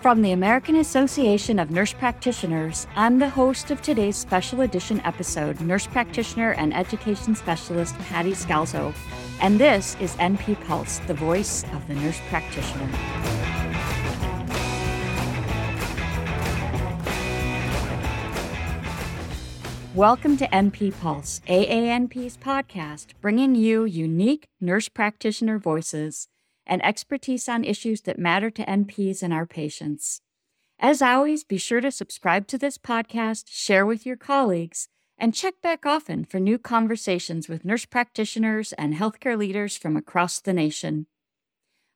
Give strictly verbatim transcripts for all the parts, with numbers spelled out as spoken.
From the American Association of Nurse Practitioners, I'm the host of today's special edition episode, Nurse Practitioner and Education Specialist Patty Scalzo. And this is N P Pulse, the voice of the nurse practitioner. Welcome to N P Pulse, A A N P's podcast, bringing you unique nurse practitioner voices and expertise on issues that matter to N Ps and our patients. As always, be sure to subscribe to this podcast, share with your colleagues, and check back often for new conversations with nurse practitioners and healthcare leaders from across the nation.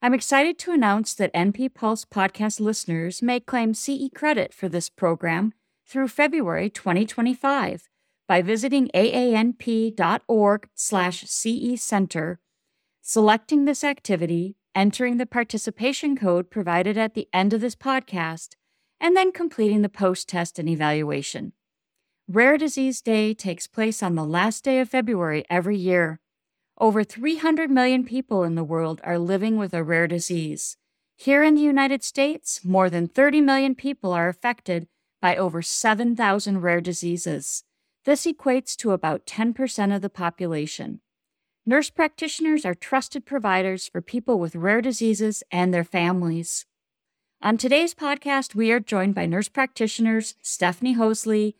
I'm excited to announce that N P Pulse podcast listeners may claim C E credit for this program through February twenty twenty-five by visiting A A N P dot org slash C E Center, selecting this activity, entering the participation code provided at the end of this podcast, and then completing the post-test and evaluation. Rare Disease Day takes place on the last day of February every year. Over three hundred million people in the world are living with a rare disease. Here in the United States, more than thirty million people are affected by over seven thousand rare diseases. This equates to about ten percent of the population. Nurse practitioners are trusted providers for people with rare diseases and their families. On today's podcast, we are joined by nurse practitioners Stephanie Hosley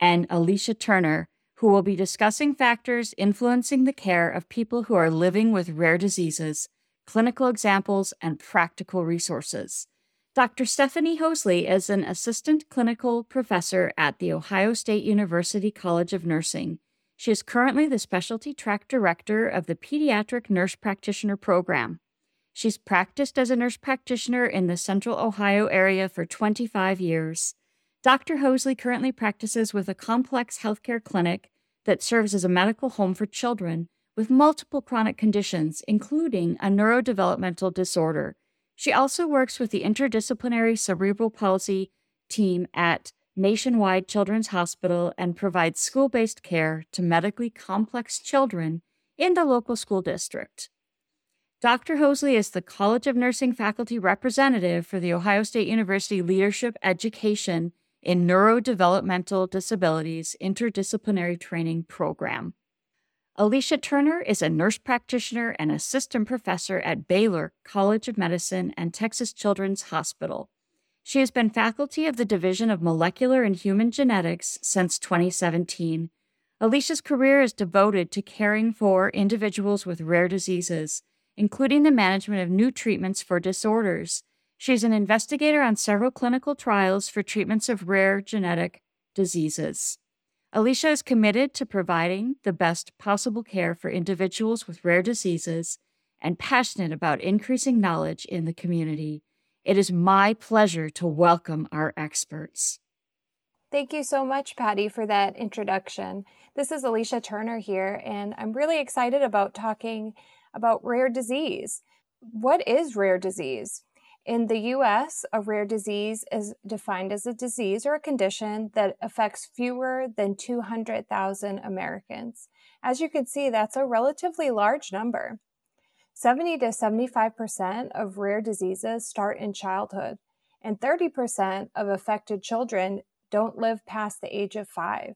and Alicia Turner, who will be discussing factors influencing the care of people who are living with rare diseases, clinical examples, and practical resources. Doctor Stephanie Hosley is an assistant clinical professor at The Ohio State University College of Nursing. She is currently the specialty track director of the Pediatric Nurse Practitioner Program. She's practiced as a nurse practitioner in the Central Ohio area for twenty-five years. Doctor Hosley currently practices with a complex healthcare clinic that serves as a medical home for children with multiple chronic conditions, including a neurodevelopmental disorder. She also works with the interdisciplinary cerebral palsy team at Nationwide Children's Hospital and provides school-based care to medically complex children in the local school district. Doctor Hosley is the College of Nursing faculty representative for the Ohio State University Leadership Education in Neurodevelopmental Disabilities Interdisciplinary Training Program. Alicia Turner is a nurse practitioner and assistant professor at Baylor College of Medicine and Texas Children's Hospital. She has been faculty of the Division of Molecular and Human Genetics since twenty seventeen. Alicia's career is devoted to caring for individuals with rare diseases, including the management of new treatments for disorders. She is an investigator on several clinical trials for treatments of rare genetic diseases. Alicia is committed to providing the best possible care for individuals with rare diseases and passionate about increasing knowledge in the community. It is my pleasure to welcome our experts. Thank you so much, Patty, for that introduction. This is Alicia Turner here, and I'm really excited about talking about rare disease. What is rare disease? In the U S, a rare disease is defined as a disease or a condition that affects fewer than two hundred thousand Americans. As you can see, that's a relatively large number. seventy to seventy-five percent of rare diseases start in childhood, and thirty percent of affected children don't live past the age of five.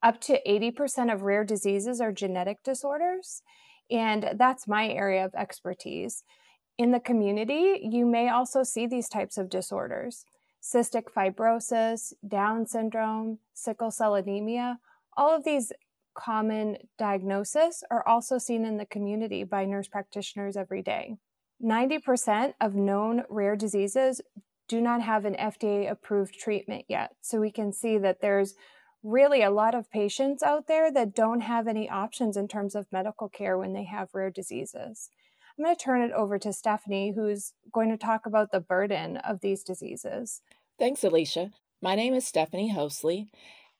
Up to eighty percent of rare diseases are genetic disorders, and that's my area of expertise. In the community, you may also see these types of disorders. Cystic fibrosis, Down syndrome, sickle cell anemia, all of these common diagnoses are also seen in the community by nurse practitioners every day. ninety percent of known rare diseases do not have an F D A-approved treatment yet. So we can see that there's really a lot of patients out there that don't have any options in terms of medical care when they have rare diseases. I'm going to turn it over to Stephanie, who's going to talk about the burden of these diseases. Thanks, Alicia. My name is Stephanie Hosley,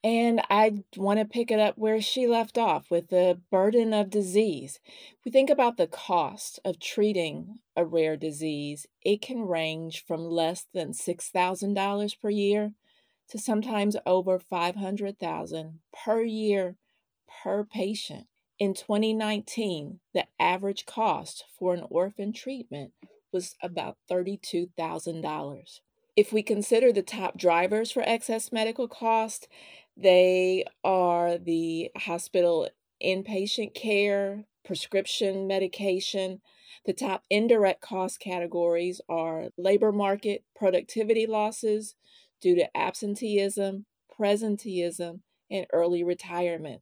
and I want to pick it up where she left off with the burden of disease. If we think about the cost of treating a rare disease, it can range from less than six thousand dollars per year to sometimes over five hundred thousand dollars per year per patient. In twenty nineteen, the average cost for an orphan treatment was about thirty-two thousand dollars. If we consider the top drivers for excess medical costs, they are the hospital inpatient care, prescription medication. The top indirect cost categories are labor market productivity losses due to absenteeism, presenteeism, and early retirement.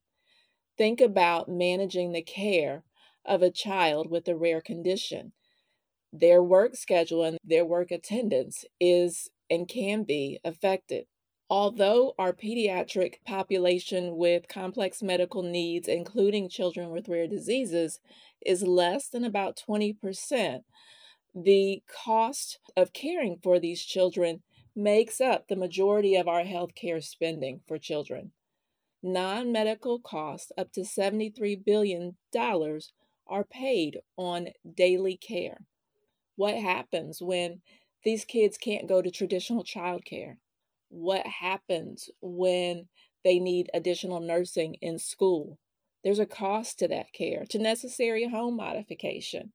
Think about managing the care of a child with a rare condition. Their work schedule and their work attendance is and can be affected. Although our pediatric population with complex medical needs, including children with rare diseases, is less than about twenty percent, the cost of caring for these children makes up the majority of our healthcare spending for children. Non-medical costs up to seventy-three billion dollars are paid on daily care. What happens when these kids can't go to traditional childcare? What happens when they need additional nursing in school? There's a cost to that care, to necessary home modification.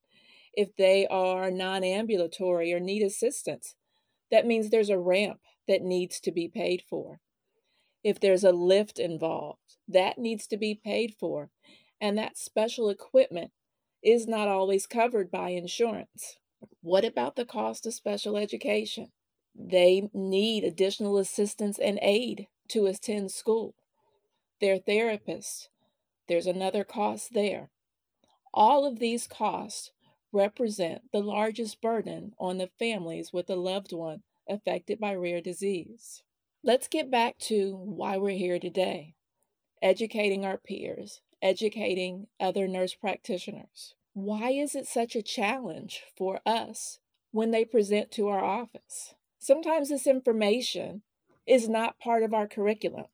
If they are non-ambulatory or need assistance, that means there's a ramp that needs to be paid for. If there's a lift involved, that needs to be paid for. And that special equipment is not always covered by insurance. What about the cost of special education? They need additional assistance and aid to attend school. Their therapist, there's another cost there. All of these costs represent the largest burden on the families with a loved one affected by rare disease. Let's get back to why we're here today, educating our peers, educating other nurse practitioners. Why is it such a challenge for us when they present to our office? Sometimes this information is not part of our curriculum.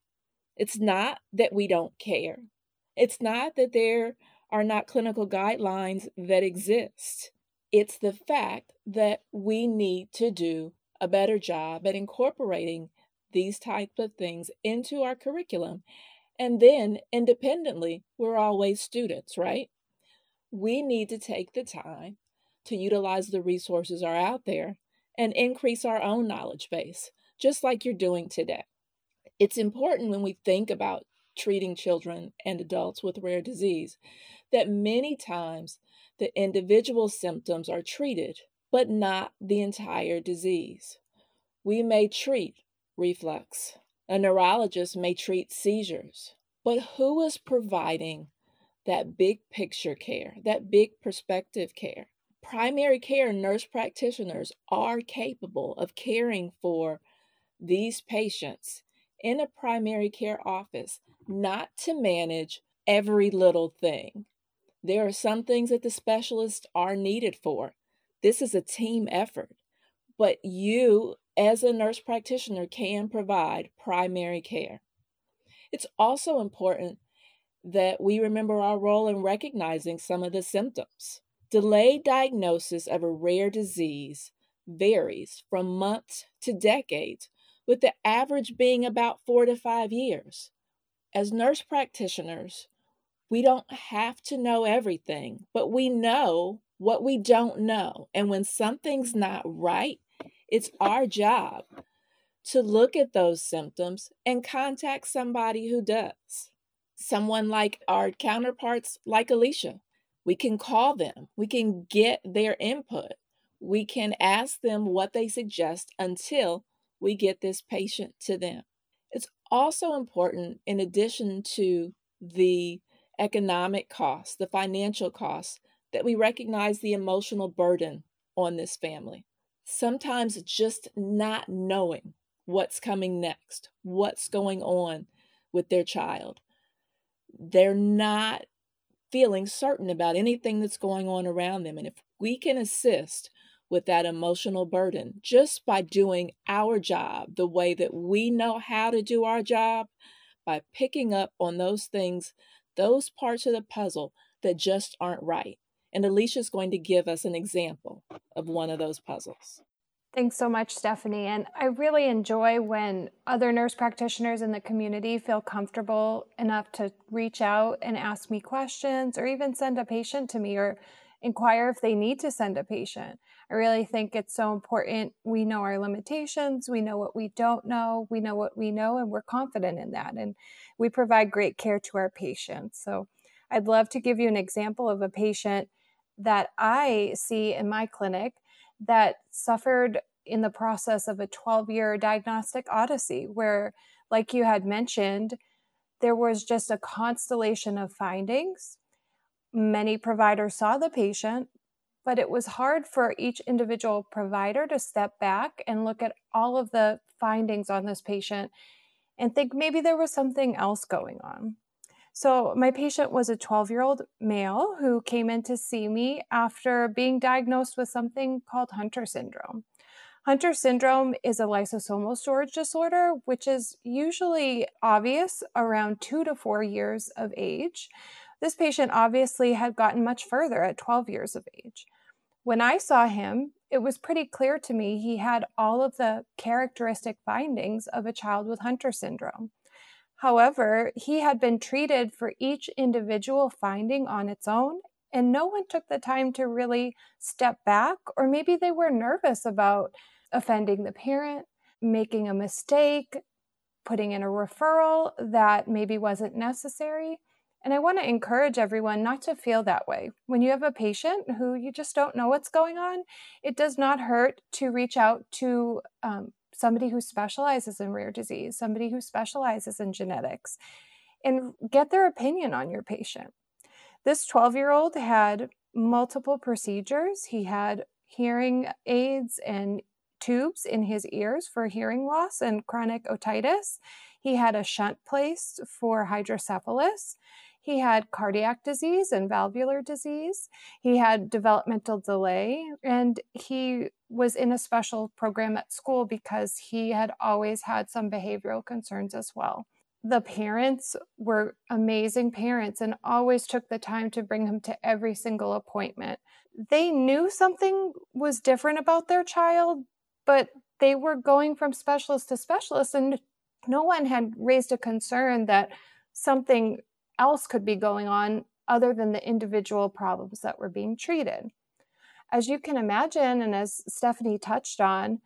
It's not that we don't care. It's not that there are not clinical guidelines that exist. It's the fact that we need to do a better job at incorporating these types of things into our curriculum. And then independently, we're always students, right? We need to take the time to utilize the resources that are out there and increase our own knowledge base, just like you're doing today. It's important when we think about treating children and adults with rare disease that many times the individual symptoms are treated, but not the entire disease. We may treat reflux. A neurologist may treat seizures. But who is providing that big picture care, that big perspective care? Primary care nurse practitioners are capable of caring for these patients in a primary care office, not to manage every little thing. There are some things that the specialists are needed for. This is a team effort, but you as a nurse practitioner can provide primary care. It's also important that we remember our role in recognizing some of the symptoms. Delayed diagnosis of a rare disease varies from months to decades, with the average being about four to five years. As nurse practitioners, we don't have to know everything, but we know what we don't know. And when something's not right, it's our job to look at those symptoms and contact somebody who does. Someone like our counterparts, like Alicia. We can call them. We can get their input. We can ask them what they suggest until we get this patient to them. It's also important, in addition to the economic costs, the financial costs, that we recognize the emotional burden on this family. Sometimes just not knowing what's coming next, what's going on with their child. They're not feeling certain about anything that's going on around them. And if we can assist with that emotional burden just by doing our job the way that we know how to do our job, by picking up on those things, those parts of the puzzle that just aren't right. And Alicia's going to give us an example of one of those puzzles. Thanks so much, Stephanie. And I really enjoy when other nurse practitioners in the community feel comfortable enough to reach out and ask me questions or even send a patient to me or inquire if they need to send a patient. I really think it's so important. We know our limitations. We know what we don't know. We know what we know, and we're confident in that. And we provide great care to our patients. So I'd love to give you an example of a patient that I see in my clinic that suffered in the process of a twelve-year diagnostic odyssey where, like you had mentioned, there was just a constellation of findings. Many providers saw the patient, but it was hard for each individual provider to step back and look at all of the findings on this patient and think maybe there was something else going on. So my patient was a twelve-year-old male who came in to see me after being diagnosed with something called Hunter syndrome. Hunter syndrome is a lysosomal storage disorder, which is usually obvious around two to four years of age. This patient obviously had gotten much further at twelve years of age. When I saw him, it was pretty clear to me he had all of the characteristic findings of a child with Hunter syndrome. However, he had been treated for each individual finding on its own, and no one took the time to really step back, or maybe they were nervous about offending the parent, making a mistake, putting in a referral that maybe wasn't necessary. And I want to encourage everyone not to feel that way. When you have a patient who you just don't know what's going on, it does not hurt to reach out to um, somebody who specializes in rare disease, somebody who specializes in genetics, and get their opinion on your patient. This twelve-year-old had multiple procedures. He had hearing aids and tubes in his ears for hearing loss and chronic otitis. He had a shunt placed for hydrocephalus. He had cardiac disease and valvular disease. He had developmental delay, and he was in a special program at school because he had always had some behavioral concerns as well. The parents were amazing parents and always took the time to bring him to every single appointment. They knew something was different about their child, but they were going from specialist to specialist, and no one had raised a concern that something else could be going on other than the individual problems that were being treated. As you can imagine, and as Stephanie touched on,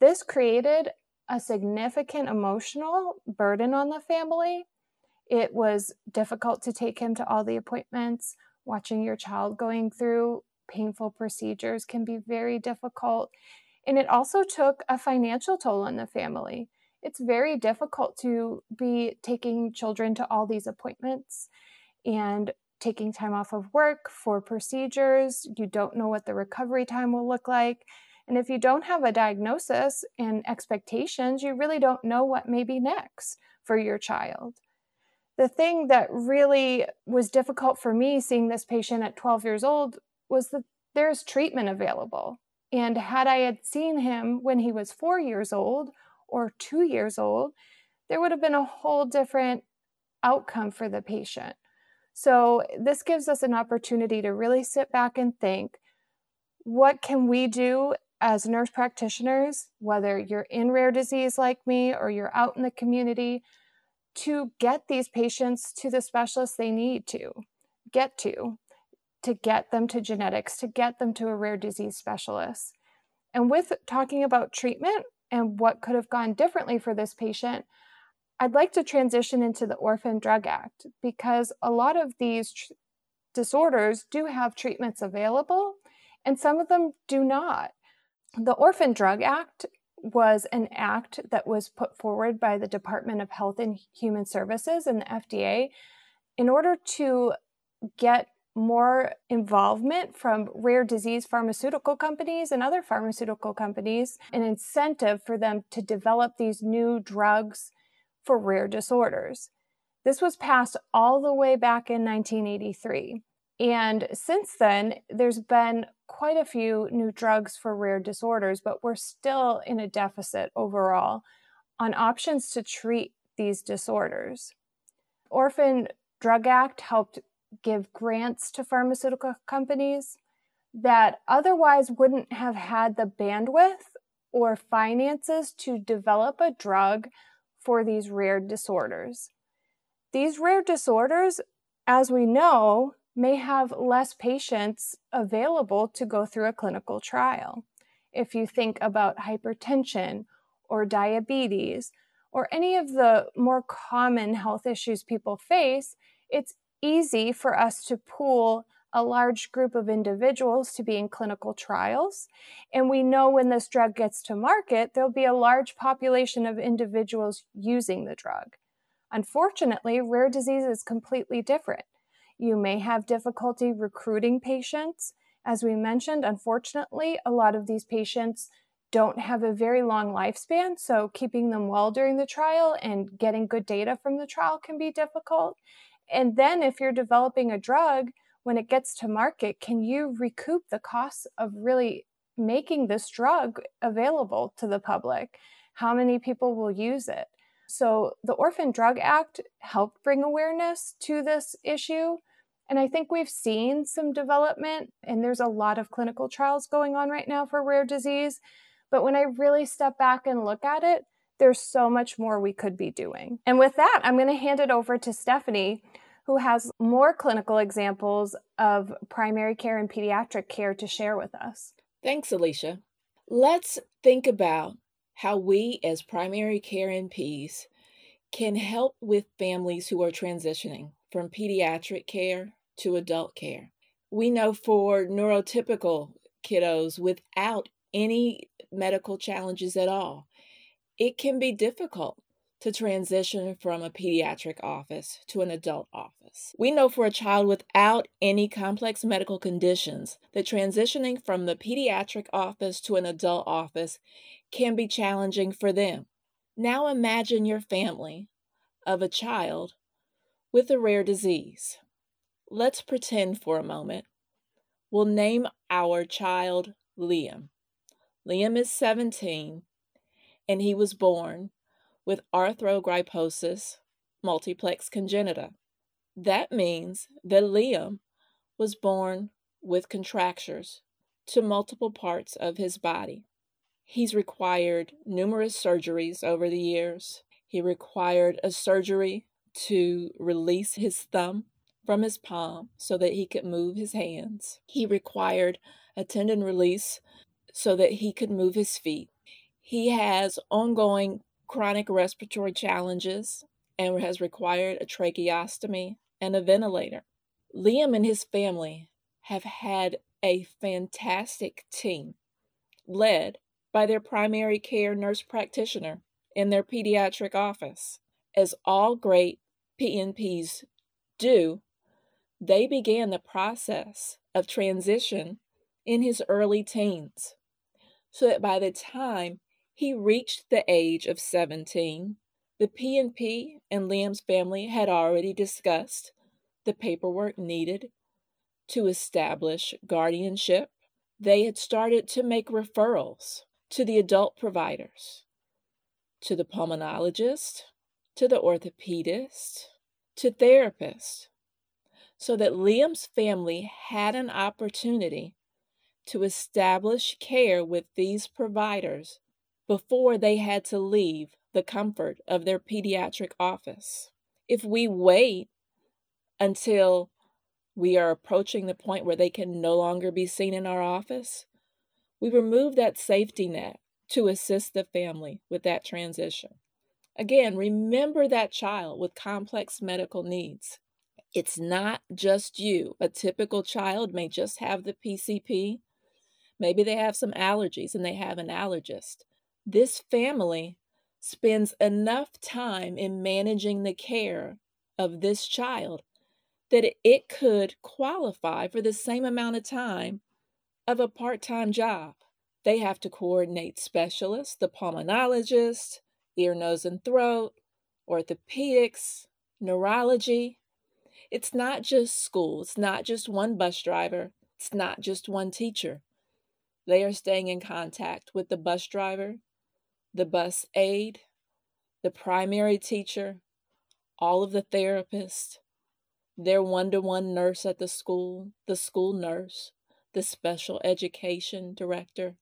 this created a significant emotional burden on the family. It was difficult to take him to all the appointments. Watching your child going through painful procedures can be very difficult. And it also took a financial toll on the family. It's very difficult to be taking children to all these appointments and taking time off of work for procedures. You don't know what the recovery time will look like. And if you don't have a diagnosis and expectations, you really don't know what may be next for your child. The thing that really was difficult for me seeing this patient at twelve years old was that there's treatment available. And had I had seen him when he was four years old, or two years old, there would have been a whole different outcome for the patient. So this gives us an opportunity to really sit back and think, what can we do as nurse practitioners, whether you're in rare disease like me or you're out in the community, to get these patients to the specialists they need to get to, to get them to genetics, to get them to a rare disease specialist. And with talking about treatment, and what could have gone differently for this patient, I'd like to transition into the Orphan Drug Act, because a lot of these tr- disorders do have treatments available, and some of them do not. The Orphan Drug Act was an act that was put forward by the Department of Health and Human Services and the F D A in order to get more involvement from rare disease pharmaceutical companies and other pharmaceutical companies, an incentive for them to develop these new drugs for rare disorders. This was passed all the way back in nineteen eighty-three. And since then, there's been quite a few new drugs for rare disorders, but we're still in a deficit overall on options to treat these disorders. Orphan Drug Act helped give grants to pharmaceutical companies that otherwise wouldn't have had the bandwidth or finances to develop a drug for these rare disorders. These rare disorders, as we know, may have less patients available to go through a clinical trial. If you think about hypertension or diabetes or any of the more common health issues people face, it's easy for us to pool a large group of individuals to be in clinical trials. And we know when this drug gets to market, there'll be a large population of individuals using the drug. Unfortunately, rare disease is completely different. You may have difficulty recruiting patients. As we mentioned, unfortunately, a lot of these patients don't have a very long lifespan, so keeping them well during the trial and getting good data from the trial can be difficult. And then if you're developing a drug, when it gets to market, can you recoup the costs of really making this drug available to the public? How many people will use it? So the Orphan Drug Act helped bring awareness to this issue. And I think we've seen some development, and there's a lot of clinical trials going on right now for rare disease. But when I really step back and look at it, there's so much more we could be doing. And with that, I'm going to hand it over to Stephanie, who has more clinical examples of primary care and pediatric care to share with us. Thanks, Alicia. Let's think about how we as primary care N Ps can help with families who are transitioning from pediatric care to adult care. We know for neurotypical kiddos without any medical challenges at all, it can be difficult to transition from a pediatric office to an adult office. We know for a child without any complex medical conditions that transitioning from the pediatric office to an adult office can be challenging for them. Now imagine your family of a child with a rare disease. Let's pretend for a moment. We'll name our child Liam. Liam is seventeen, and he was born with arthrogryposis multiplex congenita. That means that Liam was born with contractures to multiple parts of his body. He's required numerous surgeries over the years. He required a surgery to release his thumb from his palm so that he could move his hands. He required a tendon release so that he could move his feet. He has ongoing chronic respiratory challenges and has required a tracheostomy and a ventilator. Liam and his family have had a fantastic team led by their primary care nurse practitioner in their pediatric office. As all great P N Ps do, they began the process of transition in his early teens, so that by the time he reached the age of seventeen, the P N P and Liam's family had already discussed the paperwork needed to establish guardianship. They had started to make referrals to the adult providers, to the pulmonologist, to the orthopedist, to therapists, so that Liam's family had an opportunity to establish care with these providers before they had to leave the comfort of their pediatric office. If we wait until we are approaching the point where they can no longer be seen in our office, we remove that safety net to assist the family with that transition. Again, remember that child with complex medical needs. It's not just you. A typical child may just have the P C P. Maybe they have some allergies and they have an allergist. This family spends enough time in managing the care of this child that it could qualify for the same amount of time of a part-time job. They have to coordinate specialists, the pulmonologist, ear, nose, and throat, orthopedics, neurology. It's not just school. It's not just one bus driver. It's not just one teacher. They are staying in contact with the bus driver, the bus aide, the primary teacher, all of the therapists, their one-to-one nurse at the school, the school nurse, the special education director,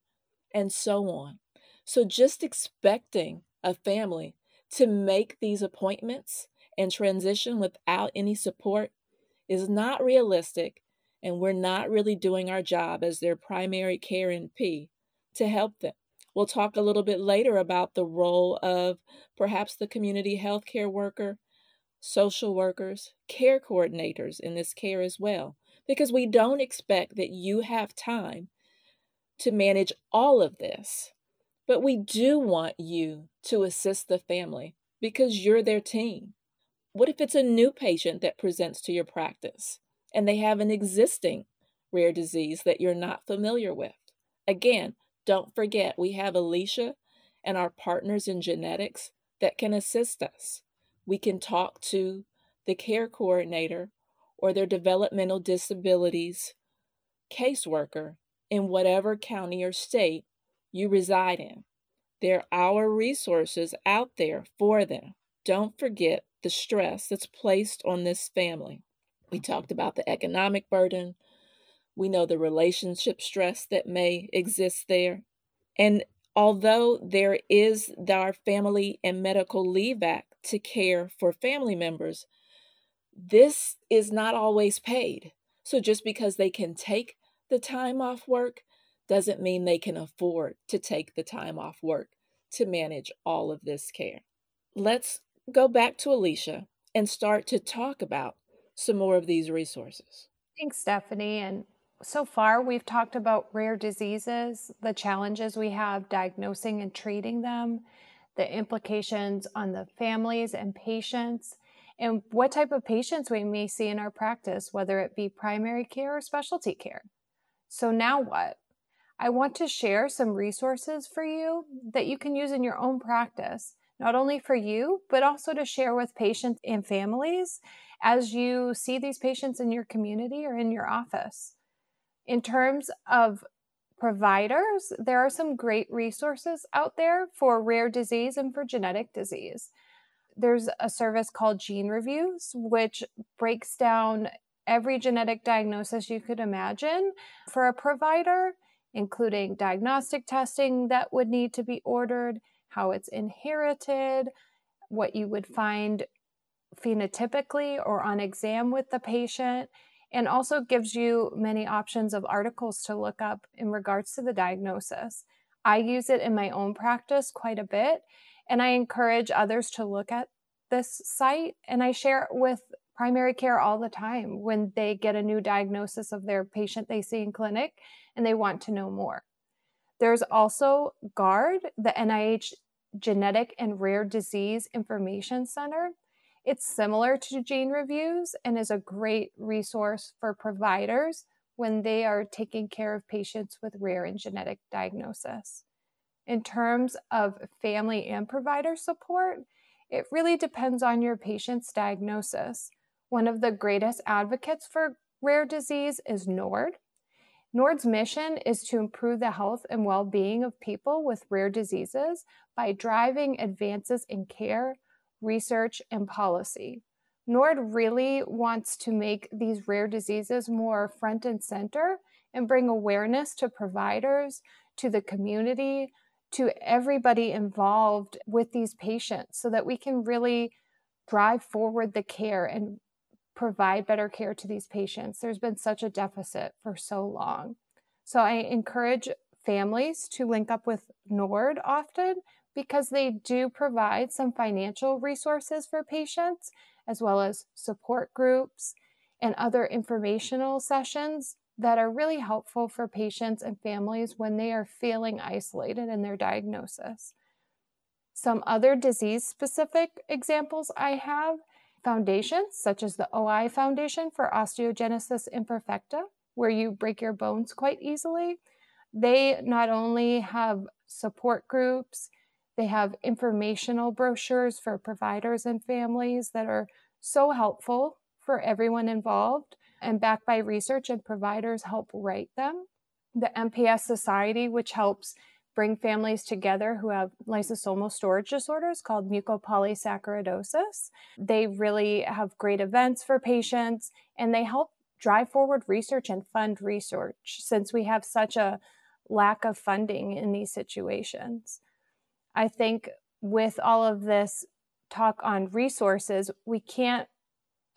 and so on. So just expecting a family to make these appointments and transition without any support is not realistic, and we're not really doing our job as their primary care N P to help them. We'll talk a little bit later about the role of perhaps the community healthcare worker, social workers, care coordinators in this care as well, because we don't expect that you have time to manage all of this, but we do want you to assist the family because you're their team. What if it's a new patient that presents to your practice and they have an existing rare disease that you're not familiar with? Again, don't forget, we have Alicia and our partners in genetics that can assist us. We can talk to the care coordinator or their developmental disabilities caseworker in whatever county or state you reside in. There are our resources out there for them. Don't forget the stress that's placed on this family. We talked about the economic burden. We know the relationship stress that may exist there. And although there is our Family and Medical Leave Act to care for family members, this is not always paid. So just because they can take the time off work doesn't mean they can afford to take the time off work to manage all of this care. Let's go back to Alicia and start to talk about some more of these resources. Thanks, Stephanie. And so far, we've talked about rare diseases, the challenges we have diagnosing and treating them, the implications on the families and patients, and what type of patients we may see in our practice, whether it be primary care or specialty care. So now what? I want to share some resources for you that you can use in your own practice, not only for you, but also to share with patients and families as you see these patients in your community or in your office. In terms of providers, there are some great resources out there for rare disease and for genetic disease. There's a service called Gene Reviews, which breaks down every genetic diagnosis you could imagine for a provider, including diagnostic testing that would need to be ordered, how it's inherited, what you would find phenotypically or on exam with the patient, and also gives you many options of articles to look up in regards to the diagnosis. I use it in my own practice quite a bit, and I encourage others to look at this site, and I share it with primary care all the time when they get a new diagnosis of their patient they see in clinic and they want to know more. There's also GARD, the N I H Genetic and Rare Disease Information Center. It's similar to Gene Reviews and is a great resource for providers when they are taking care of patients with rare and genetic diagnosis. In terms of family and provider support, it really depends on your patient's diagnosis. One of the greatest advocates for rare disease is NORD. NORD's mission is to improve the health and well-being of people with rare diseases by driving advances in care, research, and policy. NORD really wants to make these rare diseases more front and center and bring awareness to providers, to the community, to everybody involved with these patients so that we can really drive forward the care and provide better care to these patients. There's been such a deficit for so long. So I encourage families to link up with NORD often because they do provide some financial resources for patients, as well as support groups and other informational sessions that are really helpful for patients and families when they are feeling isolated in their diagnosis. Some other disease-specific examples I have, foundations such as the O I Foundation for Osteogenesis Imperfecta, where you break your bones quite easily. They not only have support groups, they have informational brochures for providers and families that are so helpful for everyone involved and backed by research, and providers help write them. The M P S Society, which helps bring families together who have lysosomal storage disorders called mucopolysaccharidosis. They really have great events for patients, and they help drive forward research and fund research since we have such a lack of funding in these situations. I think with all of this talk on resources, we can't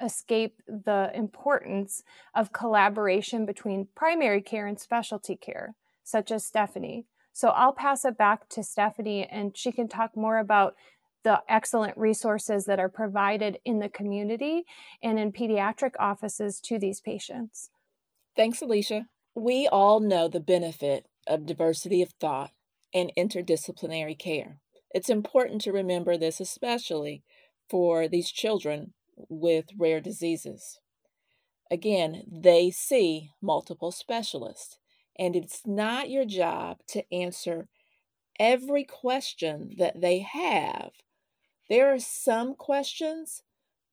escape the importance of collaboration between primary care and specialty care, such as Stephanie. So I'll pass it back to Stephanie, and she can talk more about the excellent resources that are provided in the community and in pediatric offices to these patients. Thanks, Alicia. We all know the benefit of diversity of thought and interdisciplinary care. It's important to remember this, especially for these children with rare diseases. Again, they see multiple specialists, and it's not your job to answer every question that they have. There are some questions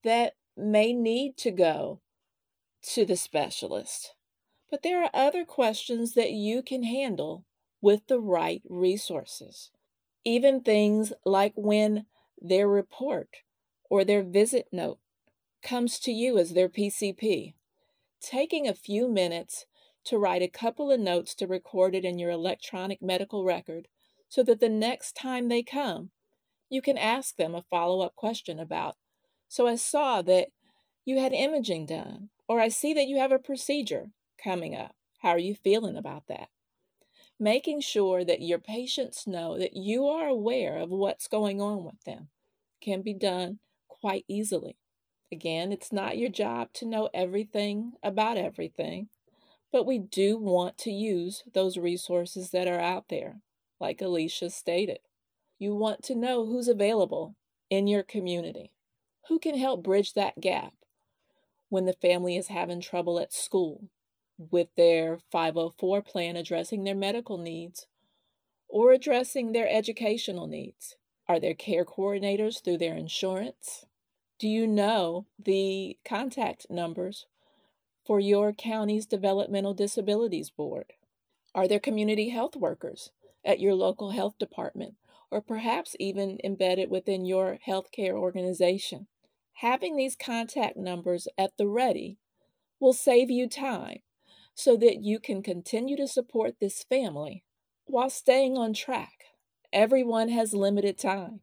that may need to go to the specialist, but there are other questions that you can handle with the right resources. Even things like when their report or their visit note comes to you as their P C P. Taking a few minutes to write a couple of notes to record it in your electronic medical record so that the next time they come, you can ask them a follow-up question about, so I saw that you had imaging done, or I see that you have a procedure coming up. How are you feeling about that? Making sure that your patients know that you are aware of what's going on with them can be done quite easily. Again, it's not your job to know everything about everything, but we do want to use those resources that are out there, like Alicia stated. You want to know who's available in your community, who can help bridge that gap when the family is having trouble at school, with their five oh four plan addressing their medical needs or addressing their educational needs. Are there care coordinators through their insurance? Do you know the contact numbers for your county's Developmental Disabilities Board? Are there community health workers at your local health department, or perhaps even embedded within your healthcare organization? Having these contact numbers at the ready will save you time, so that you can continue to support this family while staying on track. Everyone has limited time,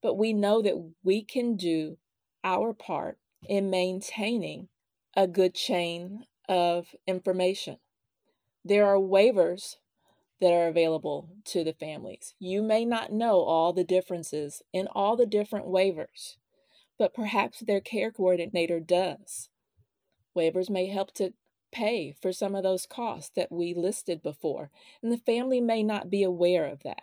but we know that we can do our part in maintaining a good chain of information. There are waivers that are available to the families. You may not know all the differences in all the different waivers, but perhaps their care coordinator does. Waivers may help to pay for some of those costs that we listed before, and the family may not be aware of that.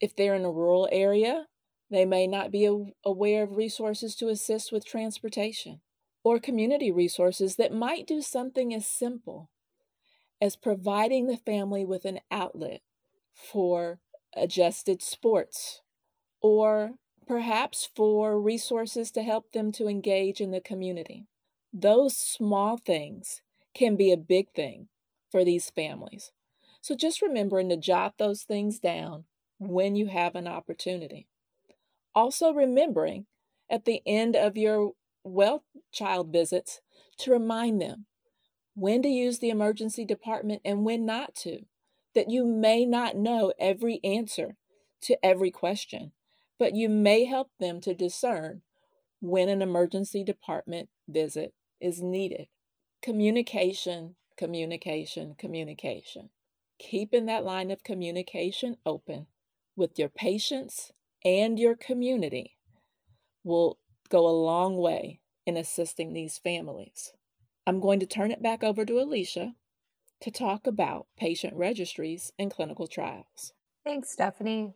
If they're in a rural area, they may not be aware of resources to assist with transportation or community resources that might do something as simple as providing the family with an outlet for adjusted sports, or perhaps for resources to help them to engage in the community. Those small things can be a big thing for these families. So just remembering to jot those things down when you have an opportunity. Also remembering at the end of your well child visits to remind them when to use the emergency department and when not to, that you may not know every answer to every question, but you may help them to discern when an emergency department visit is needed. Communication, communication, communication. Keeping that line of communication open with your patients and your community will go a long way in assisting these families. I'm going to turn it back over to Alicia to talk about patient registries and clinical trials. Thanks, Stephanie.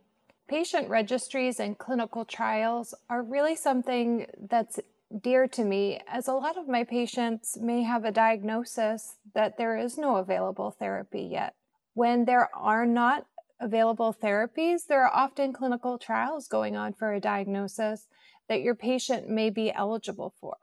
Patient registries and clinical trials are really something that's dear to me, as a lot of my patients may have a diagnosis that there is no available therapy yet. When there are not available therapies, there are often clinical trials going on for a diagnosis that your patient may be eligible for.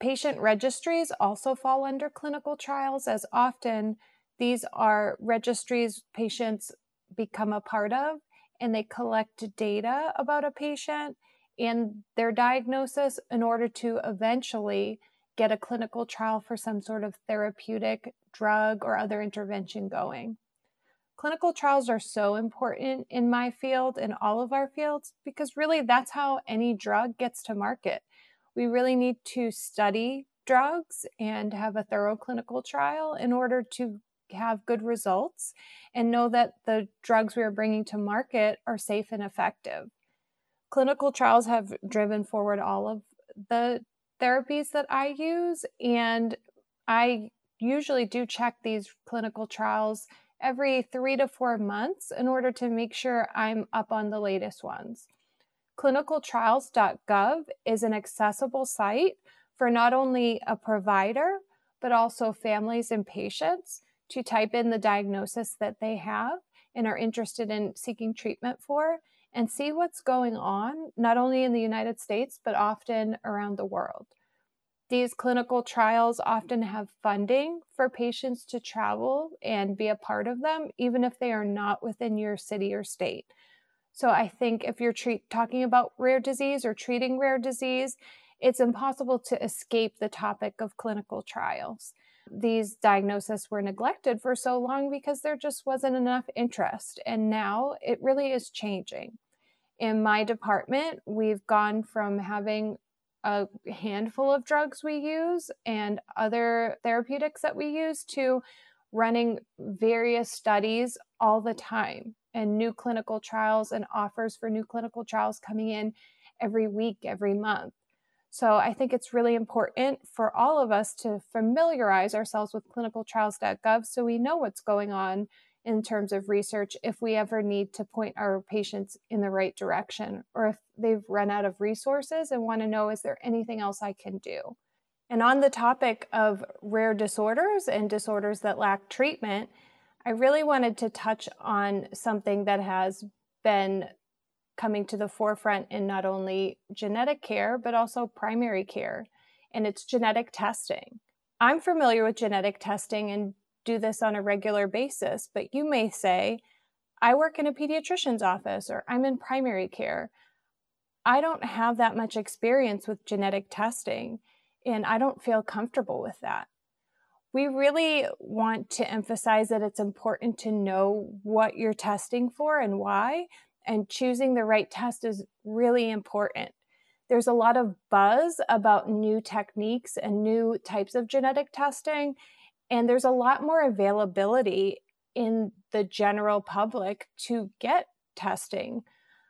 Patient registries also fall under clinical trials, as often these are registries patients become a part of, and they collect data about a patient and their diagnosis in order to eventually get a clinical trial for some sort of therapeutic drug or other intervention going. clinical trials are so important in my field and all of our fields, because really that's how any drug gets to market. We really need to study drugs and have a thorough clinical trial in order to have good results and know that the drugs we are bringing to market are safe and effective. Clinical trials have driven forward all of the therapies that I use, and I usually do check these clinical trials every three to four months in order to make sure I'm up on the latest ones. clinical trials dot gov is an accessible site for not only a provider, but also families and patients to type in the diagnosis that they have and are interested in seeking treatment for, and see what's going on, not only in the United States, but often around the world. These clinical trials often have funding for patients to travel and be a part of them, even if they are not within your city or state. So I think if you're treat- talking about rare disease or treating rare disease, it's impossible to escape the topic of clinical trials. These diagnoses were neglected for so long because there just wasn't enough interest, and now it really is changing. In my department, we've gone from having a handful of drugs we use and other therapeutics that we use to running various studies all the time, and new clinical trials and offers for new clinical trials coming in every week, every month. So I think it's really important for all of us to familiarize ourselves with clinical trials dot gov so we know what's going on in terms of research if we ever need to point our patients in the right direction, or if they've run out of resources and want to know, is there anything else I can do? And on the topic of rare disorders and disorders that lack treatment, I really wanted to touch on something that has been coming to the forefront in not only genetic care, but also primary care, and it's genetic testing. I'm familiar with genetic testing and do this on a regular basis, but you may say, I work in a pediatrician's office, or I'm in primary care. I don't have that much experience with genetic testing, and I don't feel comfortable with that. We really want to emphasize that it's important to know what you're testing for and why, and choosing the right test is really important. There's a lot of buzz about new techniques and new types of genetic testing, and there's a lot more availability in the general public to get testing,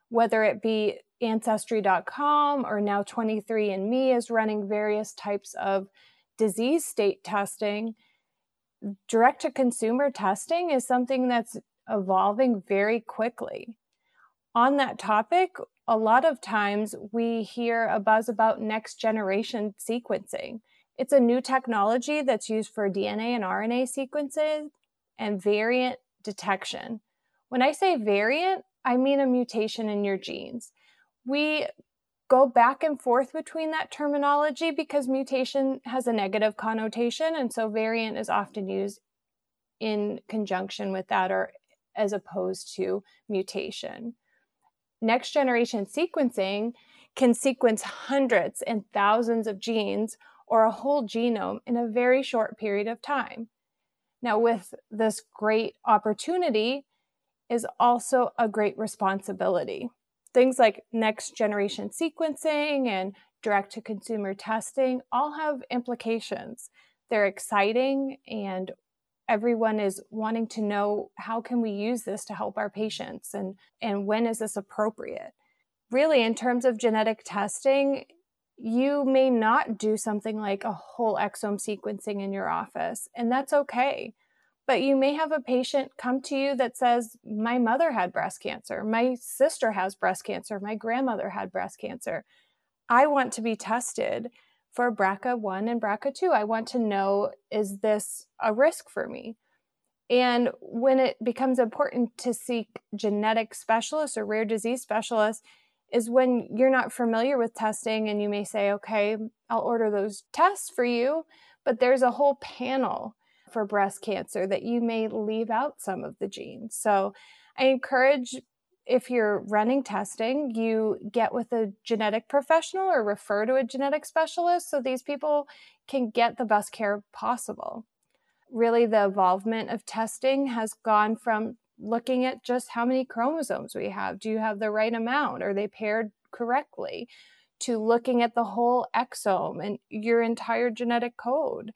whether it be Ancestry dot com or now twenty-three and me is running various types of disease state testing. Direct-to-consumer testing is something that's evolving very quickly. On that topic, a lot of times we hear a buzz about next generation sequencing. It's a new technology that's used for D N A and R N A sequences and variant detection. When I say variant, I mean a mutation in your genes. We go back and forth between that terminology because mutation has a negative connotation, and so variant is often used in conjunction with that, or as opposed to mutation. Next generation sequencing can sequence hundreds and thousands of genes or a whole genome in a very short period of time. Now, with this great opportunity is also a great responsibility. Things like next generation sequencing and direct-to-consumer testing all have implications. They're exciting, and everyone is wanting to know, how can we use this to help our patients, and, and when is this appropriate? Really, in terms of genetic testing, you may not do something like a whole exome sequencing in your office, and that's okay. But you may have a patient come to you that says, my mother had breast cancer, my sister has breast cancer, my grandmother had breast cancer. I want to be tested for B R C A one and B R C A two. I want to know, is this a risk for me? And when it becomes important to seek genetic specialists or rare disease specialists is when you're not familiar with testing, and you may say, okay, I'll order those tests for you, but there's a whole panel for breast cancer that you may leave out some of the genes. So I encourage, if you're running testing, you get with a genetic professional or refer to a genetic specialist so these people can get the best care possible. Really, the involvement of testing has gone from looking at just how many chromosomes we have. Do you have the right amount? Are they paired correctly? To looking at the whole exome and your entire genetic code.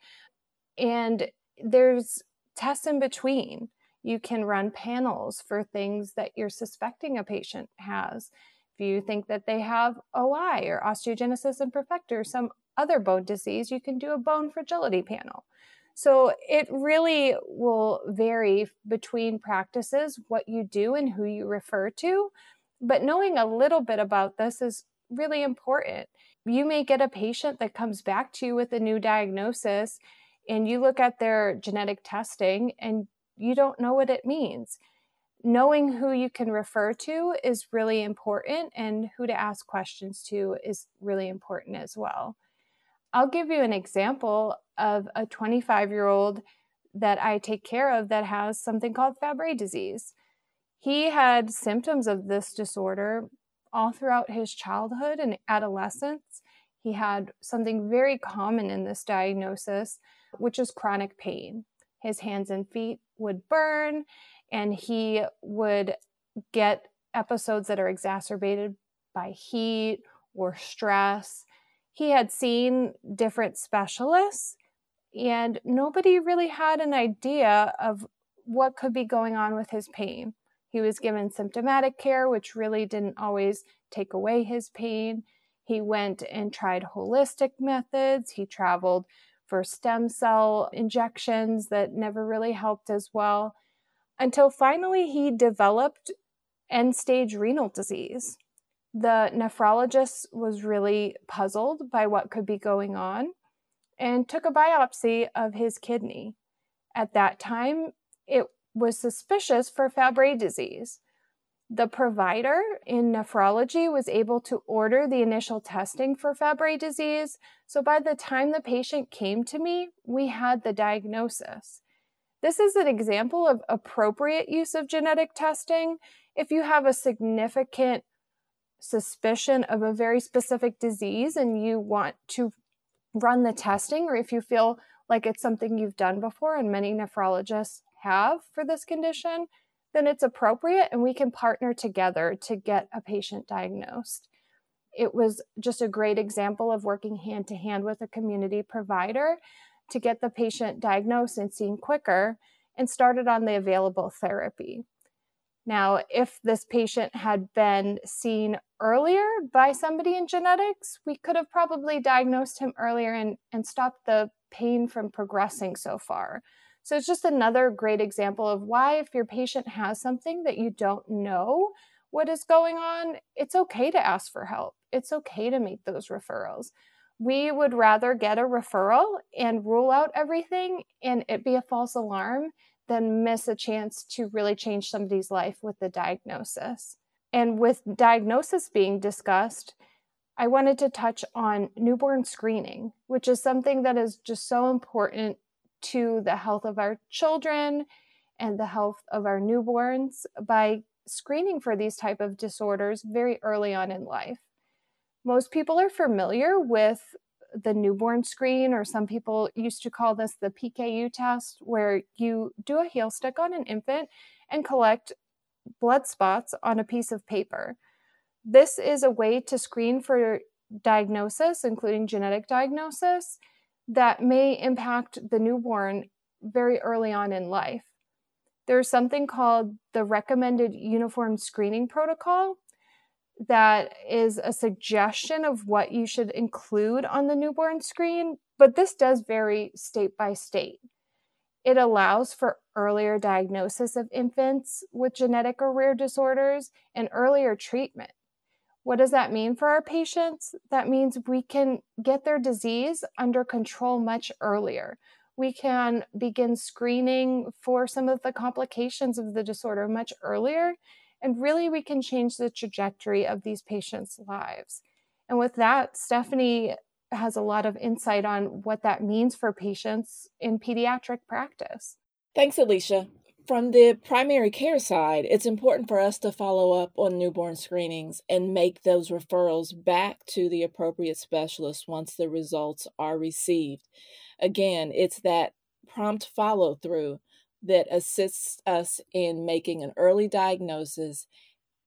And there's tests in between. You can run panels for things that you're suspecting a patient has. If you think that they have O I or osteogenesis imperfecta or some other bone disease, you can do a bone fragility panel. So it really will vary between practices, what you do and who you refer to. But knowing a little bit about this is really important. You may get a patient that comes back to you with a new diagnosis and you look at their genetic testing and you don't know what it means. Knowing who you can refer to is really important, and who to ask questions to is really important as well. I'll give you an example of a twenty-five-year-old that I take care of that has something called Fabry disease. He had symptoms of this disorder all throughout his childhood and adolescence. He had something very common in this diagnosis, which is chronic pain. His hands and feet would burn, and he would get episodes that are exacerbated by heat or stress. He had seen different specialists, and nobody really had an idea of what could be going on with his pain. He was given symptomatic care, which really didn't always take away his pain. He went and tried holistic methods. He traveled for stem cell injections that never really helped as well, until finally he developed end-stage renal disease. The nephrologist was really puzzled by what could be going on and took a biopsy of his kidney. At that time, it was suspicious for Fabry disease. The provider in nephrology was able to order the initial testing for Fabry disease. So by the time the patient came to me, we had the diagnosis. This is an example of appropriate use of genetic testing. If you have a significant suspicion of a very specific disease and you want to run the testing, or if you feel like it's something you've done before, and many nephrologists have for this condition, then it's appropriate and we can partner together to get a patient diagnosed. It was just a great example of working hand to hand with a community provider to get the patient diagnosed and seen quicker and started on the available therapy. Now, if this patient had been seen earlier by somebody in genetics, we could have probably diagnosed him earlier and, and stopped the pain from progressing so far. So it's just another great example of why, if your patient has something that you don't know what is going on, it's okay to ask for help. It's okay to make those referrals. We would rather get a referral and rule out everything and it be a false alarm than miss a chance to really change somebody's life with the diagnosis. And with diagnosis being discussed, I wanted to touch on newborn screening, which is something that is just so important to the health of our children and the health of our newborns, by screening for these type of disorders very early on in life. Most people are familiar with the newborn screen, or some people used to call this the P K U test, where you do a heel stick on an infant and collect blood spots on a piece of paper. This is a way to screen for diagnosis, including genetic diagnosis, that may impact the newborn very early on in life. There's something called the Recommended Uniform Screening Protocol that is a suggestion of what you should include on the newborn screen, but this does vary state by state. It allows for earlier diagnosis of infants with genetic or rare disorders and earlier treatment. What does that mean for our patients? That means we can get their disease under control much earlier. We can begin screening for some of the complications of the disorder much earlier, and really we can change the trajectory of these patients' lives. And with that, Stephanie has a lot of insight on what that means for patients in pediatric practice. Thanks, Alicia. From the primary care side, it's important for us to follow up on newborn screenings and make those referrals back to the appropriate specialist once the results are received. Again, it's that prompt follow-through that assists us in making an early diagnosis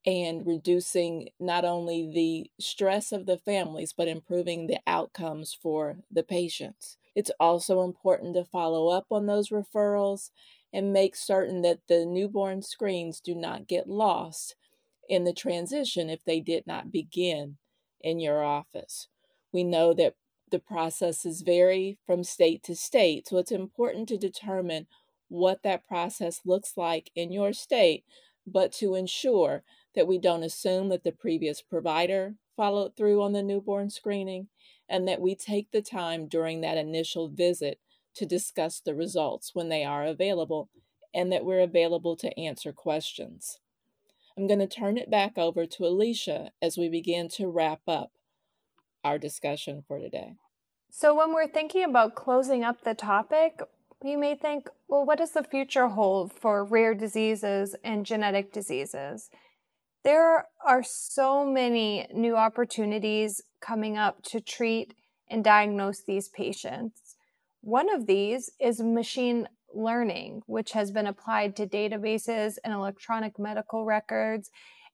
and reducing not only the stress of the families, but improving the outcomes for the patients. It's also important to follow up on those referrals and make certain that the newborn screens do not get lost in the transition if they did not begin in your office. We know that the processes vary from state to state, so it's important to determine what that process looks like in your state, but to ensure that we don't assume that the previous provider followed through on the newborn screening, and that we take the time during that initial visit to discuss the results when they are available, and that we're available to answer questions. I'm going to turn it back over to Alicia as we begin to wrap up our discussion for today. So when we're thinking about closing up the topic, you may think, well, what does the future hold for rare diseases and genetic diseases? There are so many new opportunities coming up to treat and diagnose these patients. One of these is machine learning, which has been applied to databases and electronic medical records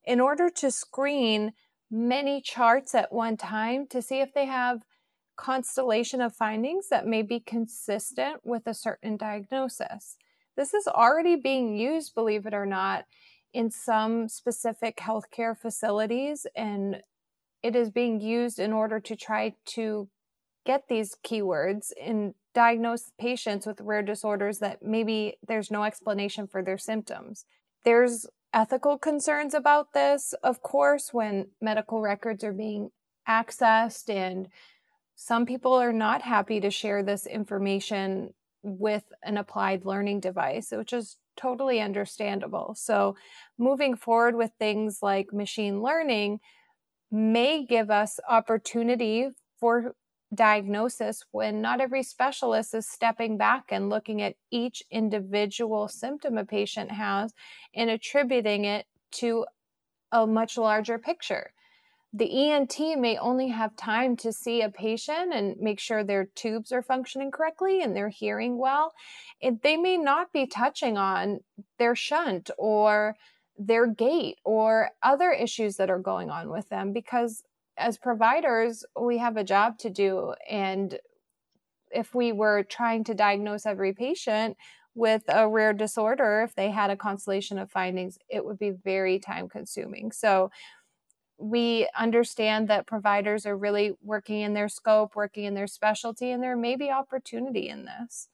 in order to screen many charts at one time to see if they have constellation of findings that may be consistent with a certain diagnosis. This is already being used, believe it or not, in some specific healthcare facilities, and it is being used in order to try to get these keywords and diagnose patients with rare disorders that maybe there's no explanation for their symptoms. There's ethical concerns about this, of course, when medical records are being accessed, and some people are not happy to share this information with an applied learning device, which is totally understandable. So moving forward with things like machine learning may give us opportunity for diagnosis when not every specialist is stepping back and looking at each individual symptom a patient has and attributing it to a much larger picture. The E N T may only have time to see a patient and make sure their tubes are functioning correctly and they're hearing well. And they may not be touching on their shunt or their gait or other issues that are going on with them, because as providers, we have a job to do. And if we were trying to diagnose every patient with a rare disorder, if they had a constellation of findings, it would be very time consuming. So we understand that providers are really working in their scope, working in their specialty, and there may be opportunity in this.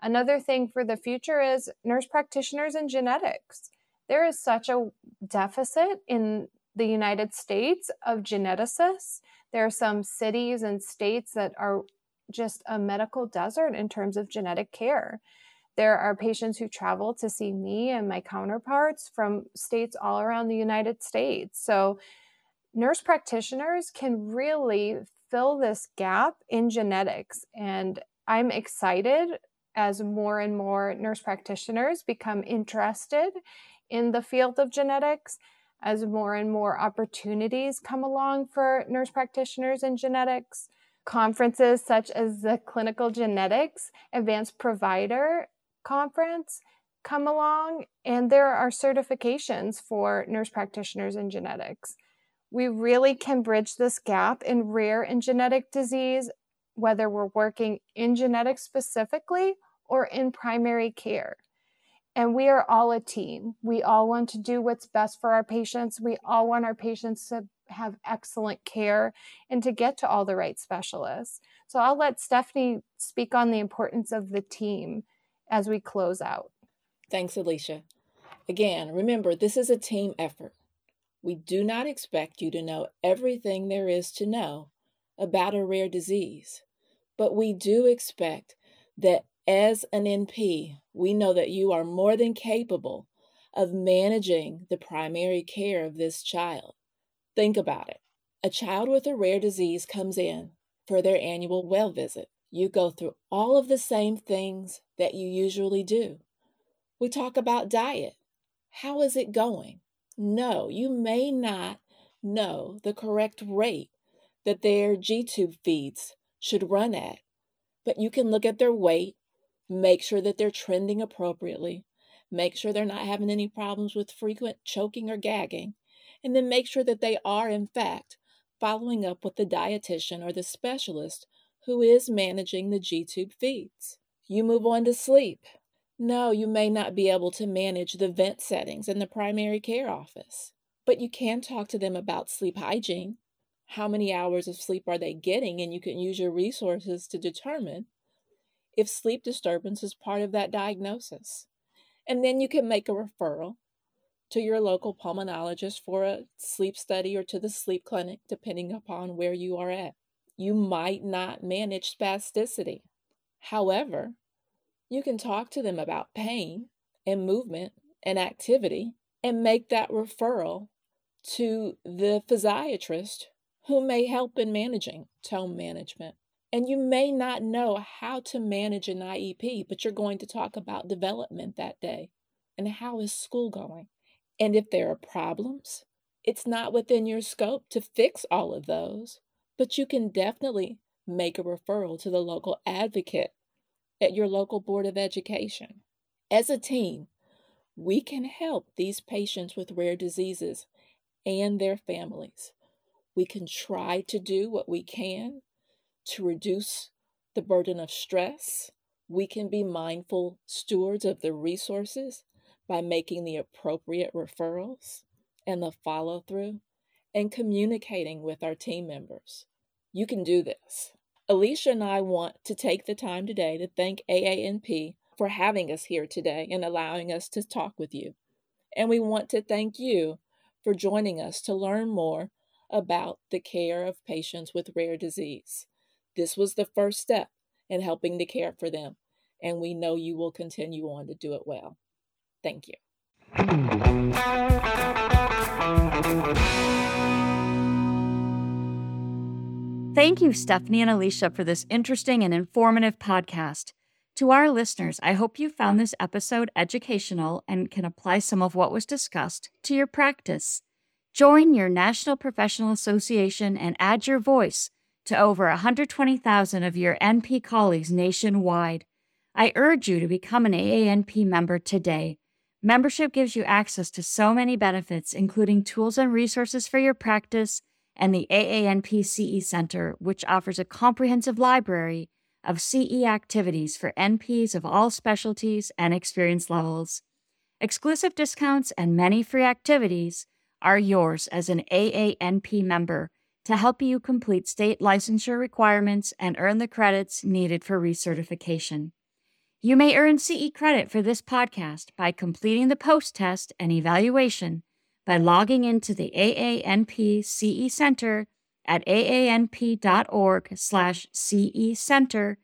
Another thing for the future is nurse practitioners in genetics. There is such a deficit in the United States of geneticists. There are some cities and states that are just a medical desert in terms of genetic care. There are patients who travel to see me and my counterparts from states all around the United States. So nurse practitioners can really fill this gap in genetics. And I'm excited as more and more nurse practitioners become interested in the field of genetics, as more and more opportunities come along for nurse practitioners in genetics. Conferences such as the Clinical Genetics Advanced Provider Conference come along, and there are certifications for nurse practitioners in genetics. We really can bridge this gap in rare and genetic disease, whether we're working in genetics specifically or in primary care. And we are all a team. We all want to do what's best for our patients. We all want our patients to have excellent care and to get to all the right specialists. So I'll let Stephanie speak on the importance of the team as we close out. Thanks, Alicia. Again, remember, this is a team effort. We do not expect you to know everything there is to know about a rare disease, but we do expect that as an N P, we know that you are more than capable of managing the primary care of this child. Think about it. A child with a rare disease comes in for their annual well visit. You go through all of the same things that you usually do. We talk about diet. How is it going? No, you may not know the correct rate that their G-tube feeds should run at, but you can look at their weight make sure that they're trending appropriately, make sure they're not having any problems with frequent choking or gagging, and then make sure that they are, in fact, following up with the dietitian or the specialist who is managing the G-tube feeds. You move on to sleep. No, you may not be able to manage the vent settings in the primary care office, but you can talk to them about sleep hygiene. How many hours of sleep are they getting? And you can use your resources to determine if sleep disturbance is part of that diagnosis. And then you can make a referral to your local pulmonologist for a sleep study or to the sleep clinic, depending upon where you are at. You might not manage spasticity. However, you can talk to them about pain and movement and activity and make that referral to the physiatrist who may help in managing tone management. And you may not know how to manage an I E P, but you're going to talk about development that day and how is school going. And if there are problems, it's not within your scope to fix all of those, but you can definitely make a referral to the local advocate at your local board of education. As a team, we can help these patients with rare diseases and their families. We can try to do what we can to reduce the burden of stress. We can be mindful stewards of the resources by making the appropriate referrals and the follow-through and communicating with our team members. You can do this. Alicia and I want to take the time today to thank A A N P for having us here today and allowing us to talk with you. And we want to thank you for joining us to learn more about the care of patients with rare disease. This was the first step in helping to care for them, and we know you will continue on to do it well. Thank you. Thank you, Stephanie and Alicia, for this interesting and informative podcast. To our listeners, I hope you found this episode educational and can apply some of what was discussed to your practice. Join your National Professional Association and add your voice to over one hundred twenty thousand of your N P colleagues nationwide. I urge you to become an A A N P member today. Membership gives you access to so many benefits, including tools and resources for your practice and the A A N P C E Center, which offers a comprehensive library of C E activities for N Ps of all specialties and experience levels. Exclusive discounts and many free activities are yours as an A A N P member to help you complete state licensure requirements and earn the credits needed for recertification. You may earn C E credit for this podcast by completing the post-test and evaluation by logging into the A A N P C E Center at A A N P dot org slash C E Center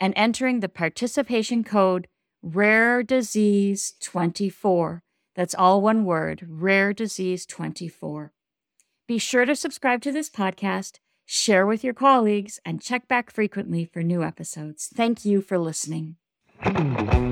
and entering the participation code rare disease twenty-four. That's all one word, rare disease twenty-four. Be sure to subscribe to this podcast, share with your colleagues, and check back frequently for new episodes. Thank you for listening. Thank you.